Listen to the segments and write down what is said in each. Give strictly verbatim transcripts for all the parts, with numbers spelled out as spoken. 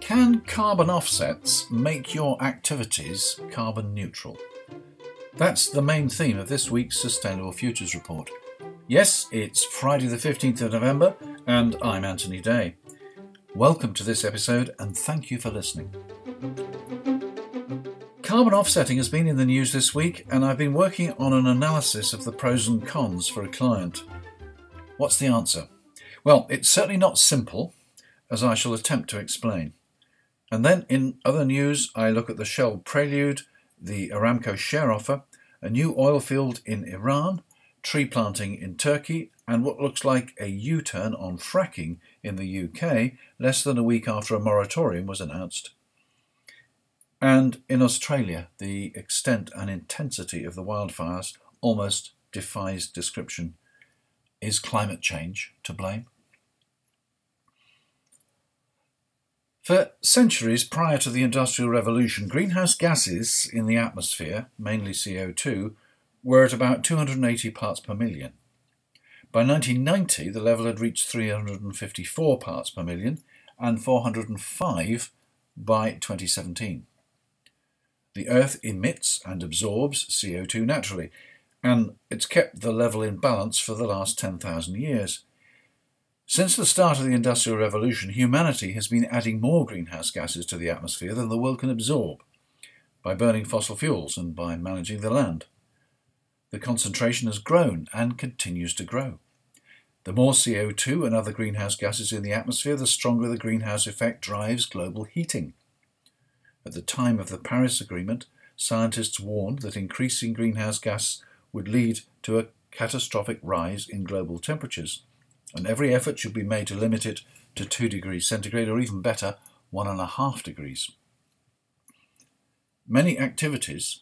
Can carbon offsets make your activities carbon neutral? That's the main theme of this week's Sustainable Futures Report. Yes, it's Friday the fifteenth of November, and I'm Anthony Day. Welcome to this episode, and thank you for listening. Carbon offsetting has been in the news this week, and I've been working on an analysis of the pros and cons for a client. What's the answer? Well, it's certainly not simple, as I shall attempt to explain. And then in other news, I look at the Shell Prélude, the Aramco share offer, a new oil field in Iran, tree planting in Turkey, and what looks like a U-turn on fracking in the U K less than a week after a moratorium was announced. And in Australia, the extent and intensity of the wildfires almost defies description. Is climate change to blame? For centuries prior to the Industrial Revolution, greenhouse gases in the atmosphere, mainly C O two, were at about two hundred eighty parts per million. By nineteen ninety, the level had reached three hundred fifty-four parts per million and four hundred five by twenty seventeen. The Earth emits and absorbs C O two naturally, and it's kept the level in balance for the last ten thousand years. Since the start of the Industrial Revolution, humanity has been adding more greenhouse gases to the atmosphere than the world can absorb, by burning fossil fuels and by managing the land. The concentration has grown and continues to grow. The more C O two and other greenhouse gases in the atmosphere, the stronger the greenhouse effect drives global heating. At the time of the Paris Agreement, scientists warned that increasing greenhouse gas would lead to a catastrophic rise in global temperatures, and every effort should be made to limit it to two degrees centigrade, or even better, one and a half degrees. Many activities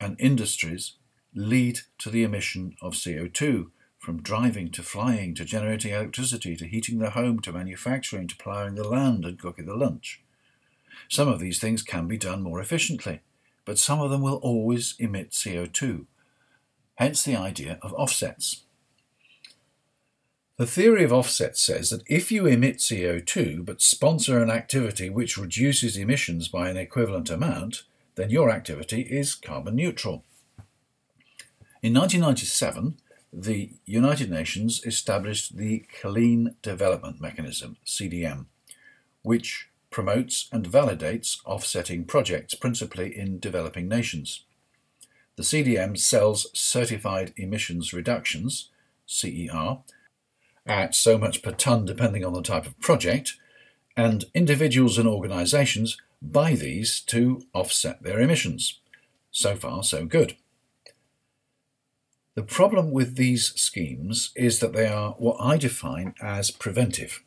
and industries lead to the emission of C O two, from driving to flying to generating electricity to heating the home to manufacturing to ploughing the land and cooking the lunch. Some of these things can be done more efficiently, but some of them will always emit C O two, hence the idea of offsets. The theory of offsets says that if you emit C O two but sponsor an activity which reduces emissions by an equivalent amount, then your activity is carbon neutral. In nineteen ninety-seven, the United Nations established the Clean Development Mechanism, C D M, which promotes and validates offsetting projects, principally in developing nations. The C D M sells certified emissions reductions, C E R, at so much per tonne depending on the type of project, and individuals and organisations buy these to offset their emissions. So far, so good. The problem with these schemes is that they are what I define as preventive.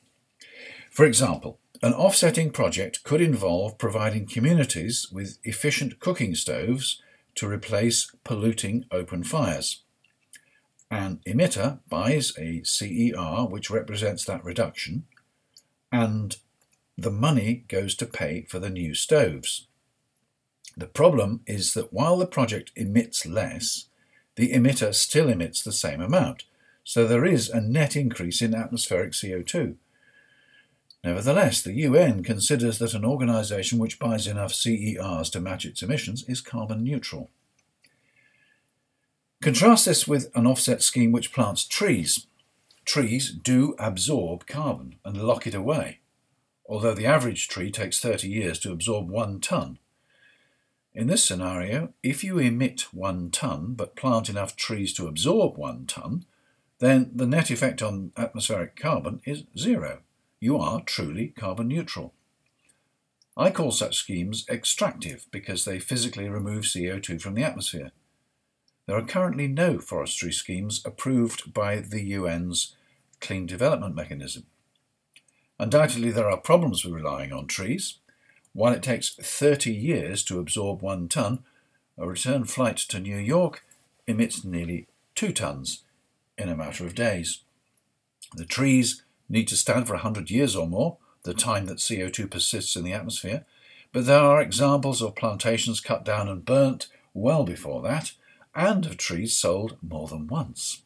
For example, an offsetting project could involve providing communities with efficient cooking stoves to replace polluting open fires. An emitter buys a C E R which represents that reduction, and the money goes to pay for the new stoves. The problem is that while the project emits less, the emitter still emits the same amount, so there is a net increase in atmospheric C O two. Nevertheless, the U N considers that an organisation which buys enough C E Rs to match its emissions is carbon neutral. Contrast this with an offset scheme which plants trees. Trees do absorb carbon and lock it away, although the average tree takes thirty years to absorb one tonne. In this scenario, if you emit one tonne but plant enough trees to absorb one tonne, then the net effect on atmospheric carbon is zero. You are truly carbon neutral. I call such schemes extractive because they physically remove C O two from the atmosphere. There are currently no forestry schemes approved by the U N's Clean Development Mechanism. Undoubtedly, there are problems with relying on trees. While it takes thirty years to absorb one tonne, a return flight to New York emits nearly two tonnes in a matter of days. The trees need to stand for one hundred years or more, the time that C O two persists in the atmosphere, but there are examples of plantations cut down and burnt well before that, and of trees sold more than once.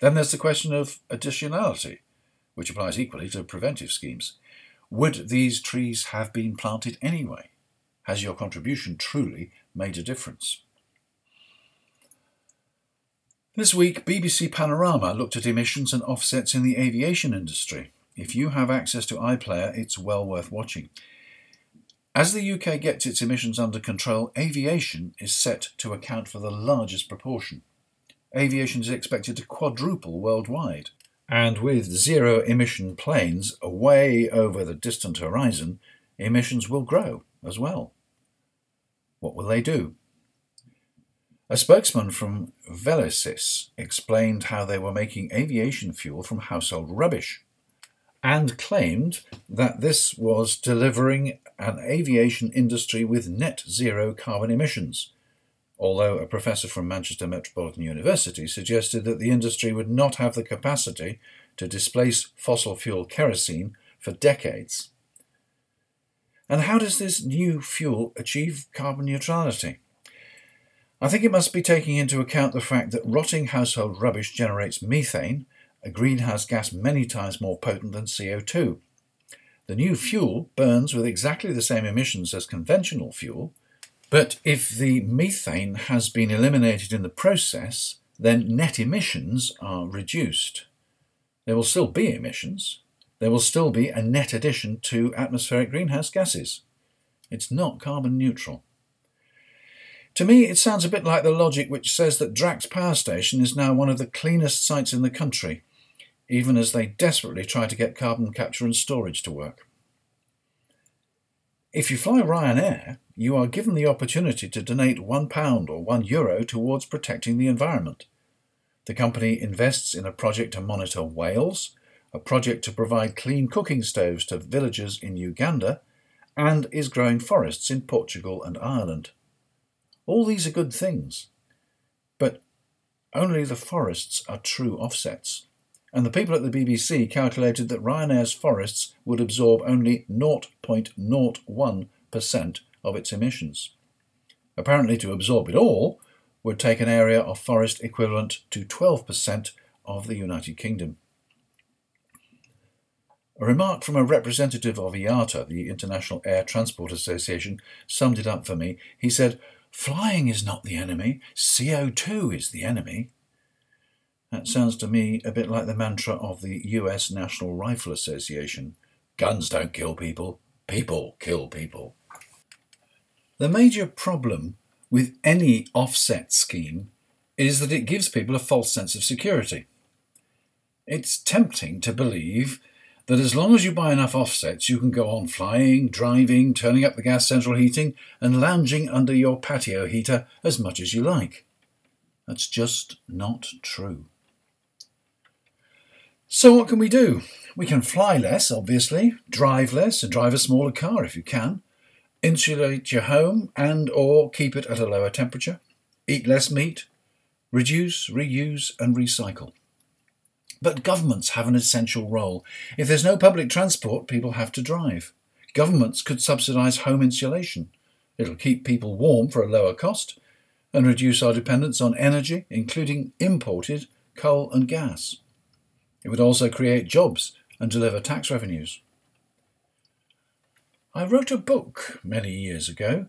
Then there's the question of additionality, which applies equally to preventive schemes. Would these trees have been planted anyway? Has your contribution truly made a difference? This week, B B C Panorama looked at emissions and offsets in the aviation industry. If you have access to iPlayer, it's well worth watching. As the U K gets its emissions under control, aviation is set to account for the largest proportion. Aviation is expected to quadruple worldwide. And with zero-emission planes way over the distant horizon, emissions will grow as well. What will they do? A spokesman from Velesys explained how they were making aviation fuel from household rubbish and claimed that this was delivering an aviation industry with net zero carbon emissions, although a professor from Manchester Metropolitan University suggested that the industry would not have the capacity to displace fossil fuel kerosene for decades. And how does this new fuel achieve carbon neutrality? I think it must be taking into account the fact that rotting household rubbish generates methane, a greenhouse gas many times more potent than C O two. The new fuel burns with exactly the same emissions as conventional fuel, but if the methane has been eliminated in the process, then net emissions are reduced. There will still be emissions. There will still be a net addition to atmospheric greenhouse gases. It's not carbon neutral. To me, it sounds a bit like the logic which says that Drax Power Station is now one of the cleanest sites in the country, even as they desperately try to get carbon capture and storage to work. If you fly Ryanair, you are given the opportunity to donate one pound or one euro towards protecting the environment. The company invests in a project to monitor whales, a project to provide clean cooking stoves to villagers in Uganda, and is growing forests in Portugal and Ireland. All these are good things, but only the forests are true offsets. And the people at the B B C calculated that Ryanair's forests would absorb only zero point zero one percent of its emissions. Apparently, to absorb it all would take an area of forest equivalent to twelve percent of the United Kingdom. A remark from a representative of I A T A, the International Air Transport Association, summed it up for me. He said, "Flying is not the enemy, C O two is the enemy." That sounds to me a bit like the mantra of the U S National Rifle Association. Guns don't kill people, people kill people. The major problem with any offset scheme is that it gives people a false sense of security. It's tempting to believe that as long as you buy enough offsets, you can go on flying, driving, turning up the gas central heating and lounging under your patio heater as much as you like. That's just not true. So what can we do? We can fly less, obviously, drive less and drive a smaller car if you can, insulate your home and or keep it at a lower temperature, eat less meat, reduce, reuse and recycle. But governments have an essential role. If there's no public transport, people have to drive. Governments could subsidise home insulation. It'll keep people warm for a lower cost and reduce our dependence on energy, including imported coal and gas. It would also create jobs and deliver tax revenues. I wrote a book many years ago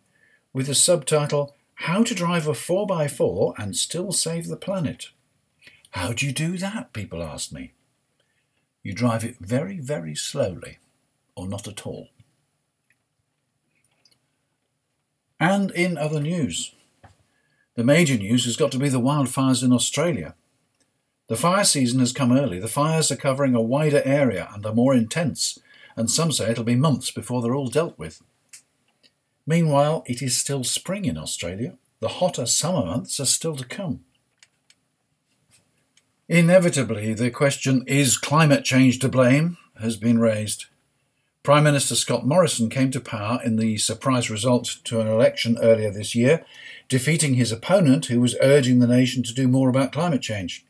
with the subtitle, How to Drive a four by four and Still Save the Planet. How do you do that, people asked me. You drive it very, very slowly, or not at all. And in other news, the major news has got to be the wildfires in Australia. The fire season has come early. The fires are covering a wider area and are more intense, and some say it'll be months before they're all dealt with. Meanwhile, it is still spring in Australia. The hotter summer months are still to come. Inevitably, the question, is climate change to blame, has been raised. Prime Minister Scott Morrison came to power in the surprise result to an election earlier this year, defeating his opponent who was urging the nation to do more about climate change.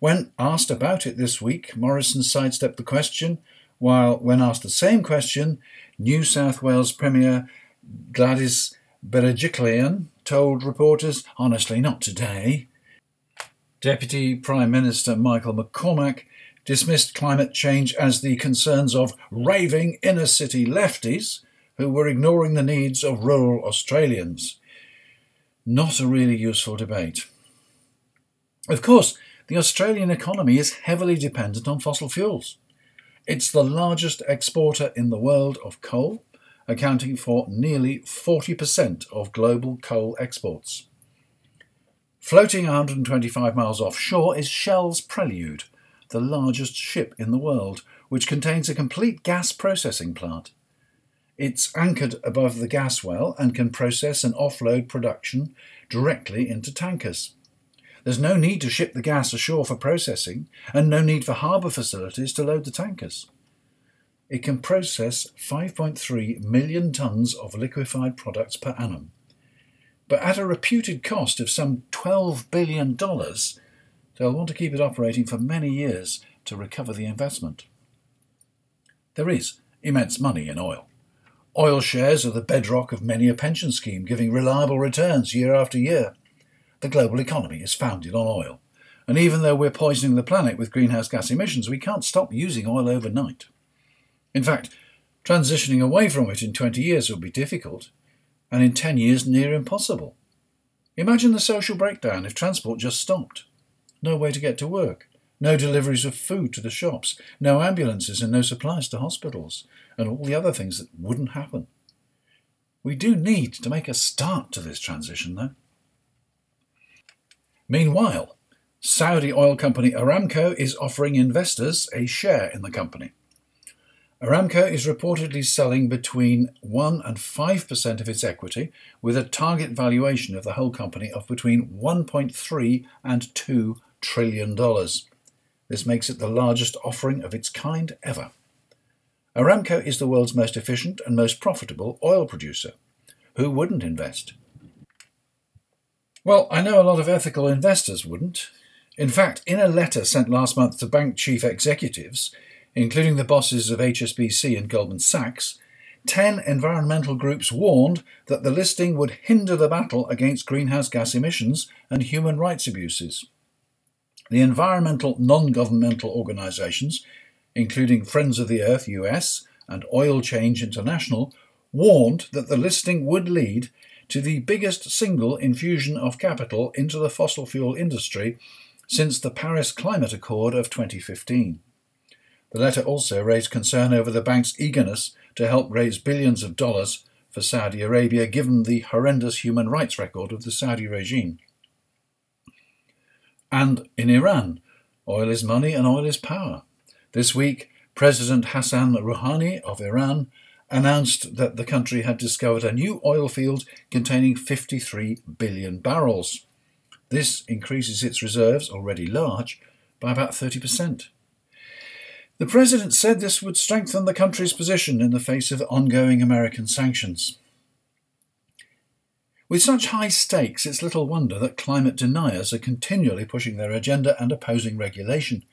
When asked about it this week, Morrison sidestepped the question, while when asked the same question, New South Wales Premier Gladys Berejiklian told reporters, honestly, not today. Deputy Prime Minister Michael McCormack dismissed climate change as the concerns of raving inner-city lefties who were ignoring the needs of rural Australians. Not a really useful debate. Of course, the Australian economy is heavily dependent on fossil fuels. It's the largest exporter in the world of coal, accounting for nearly forty percent of global coal exports. Floating one hundred twenty-five miles offshore is Shell's Prélude, the largest ship in the world, which contains a complete gas processing plant. It's anchored above the gas well and can process and offload production directly into tankers. There's no need to ship the gas ashore for processing and no need for harbour facilities to load the tankers. It can process five point three million tonnes of liquefied products per annum. But at a reputed cost of some twelve billion dollars, they'll want to keep it operating for many years to recover the investment. There is immense money in oil. Oil shares are the bedrock of many a pension scheme, giving reliable returns year after year. The global economy is founded on oil. And even though we're poisoning the planet with greenhouse gas emissions, we can't stop using oil overnight. In fact, transitioning away from it in twenty years would be difficult, and in ten years near impossible. Imagine the social breakdown if transport just stopped. No way to get to work, no deliveries of food to the shops, no ambulances and no supplies to hospitals, and all the other things that wouldn't happen. We do need to make a start to this transition, though. Meanwhile, Saudi oil company Aramco is offering investors a share in the company. Aramco is reportedly selling between one and five percent of its equity, with a target valuation of the whole company of between one point three and two trillion dollars. This makes it the largest offering of its kind ever. Aramco is the world's most efficient and most profitable oil producer. Who wouldn't invest? Well, I know a lot of ethical investors wouldn't. In fact, in a letter sent last month to bank chief executives, including the bosses of H S B C and Goldman Sachs, ten environmental groups warned that the listing would hinder the battle against greenhouse gas emissions and human rights abuses. The environmental non-governmental organisations, including Friends of the Earth U S and Oil Change International, warned that the listing would lead to the biggest single infusion of capital into the fossil fuel industry since the Paris Climate Accord of twenty fifteen. The letter also raised concern over the bank's eagerness to help raise billions of dollars for Saudi Arabia, given the horrendous human rights record of the Saudi regime. And in Iran, oil is money and oil is power. This week, President Hassan Rouhani of Iran announced that the country had discovered a new oil field containing fifty-three billion barrels. This increases its reserves, already large, by about thirty percent. The president said this would strengthen the country's position in the face of ongoing American sanctions. With such high stakes, it's little wonder that climate deniers are continually pushing their agenda and opposing regulation.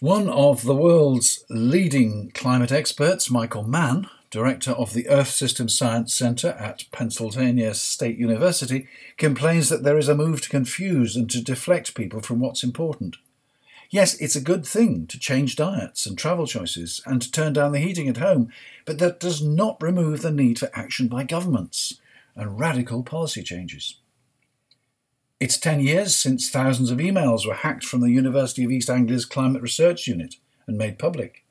One of the world's leading climate experts, Michael Mann, director of the Earth System Science Centre at Pennsylvania State University, complains that there is a move to confuse and to deflect people from what's important. Yes, it's a good thing to change diets and travel choices and to turn down the heating at home, but that does not remove the need for action by governments and radical policy changes. It's ten years since thousands of emails were hacked from the University of East Anglia's Climate Research Unit and made public.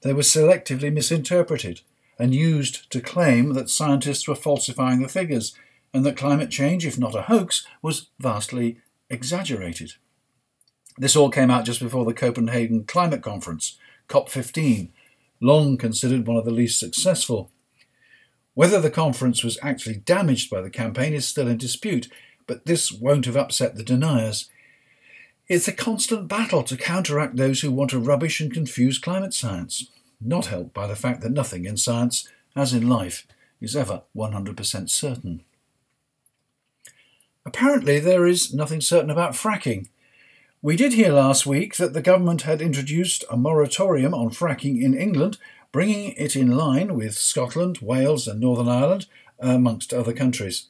They were selectively misinterpreted and used to claim that scientists were falsifying the figures and that climate change, if not a hoax, was vastly exaggerated. This all came out just before the Copenhagen Climate Conference, COP fifteen, long considered one of the least successful. Whether the conference was actually damaged by the campaign is still in dispute, but this won't have upset the deniers. It's a constant battle to counteract those who want to rubbish and confuse climate science, not helped by the fact that nothing in science, as in life, is ever one hundred percent certain. Apparently, there is nothing certain about fracking. We did hear last week that the government had introduced a moratorium on fracking in England, bringing it in line with Scotland, Wales and Northern Ireland, amongst other countries.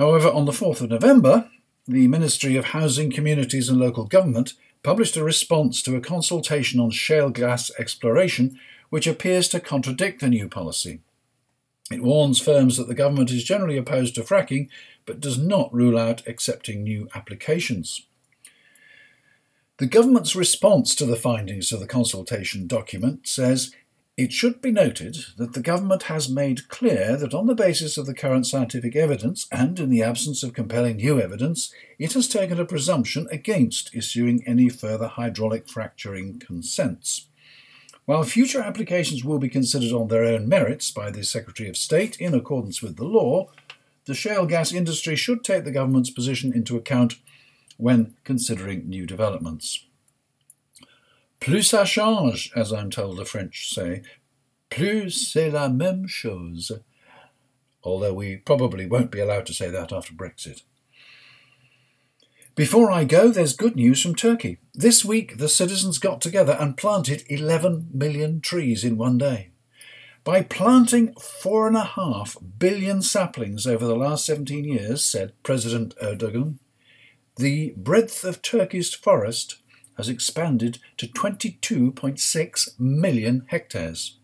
However, on the fourth of November, the Ministry of Housing, Communities and Local Government published a response to a consultation on shale gas exploration, which appears to contradict the new policy. It warns firms that the government is generally opposed to fracking, but does not rule out accepting new applications. The government's response to the findings of the consultation document says, "It should be noted that the government has made clear that on the basis of the current scientific evidence and in the absence of compelling new evidence, it has taken a presumption against issuing any further hydraulic fracturing consents. While future applications will be considered on their own merits by the Secretary of State in accordance with the law, the shale gas industry should take the government's position into account when considering new developments. Plus ça change, as I'm told the French say, plus c'est la même chose. Although we probably won't be allowed to say that after Brexit. Before I go, there's good news from Turkey. This week, the citizens got together and planted eleven million trees in one day. By planting four and a half billion saplings over the last seventeen years, said President Erdogan, the breadth of Turkey's forest has expanded to twenty-two point six million hectares.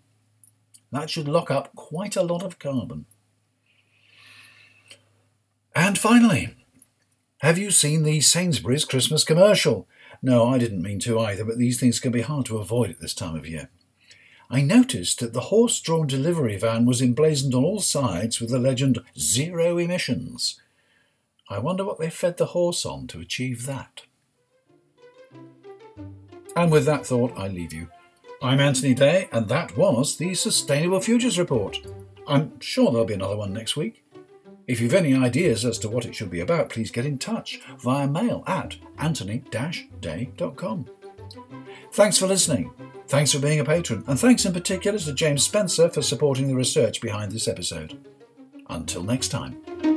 That should lock up quite a lot of carbon. And finally, have you seen the Sainsbury's Christmas commercial? No, I didn't mean to either, but these things can be hard to avoid at this time of year. I noticed that the horse-drawn delivery van was emblazoned on all sides with the legend, zero emissions. I wonder what they fed the horse on to achieve that. And with that thought, I leave you. I'm Anthony Day, and that was the Sustainable Futures Report. I'm sure there'll be another one next week. If you've any ideas as to what it should be about, please get in touch via mail at anthony day dot com. Thanks for listening. Thanks for being a patron. And thanks in particular to James Spencer for supporting the research behind this episode. Until next time.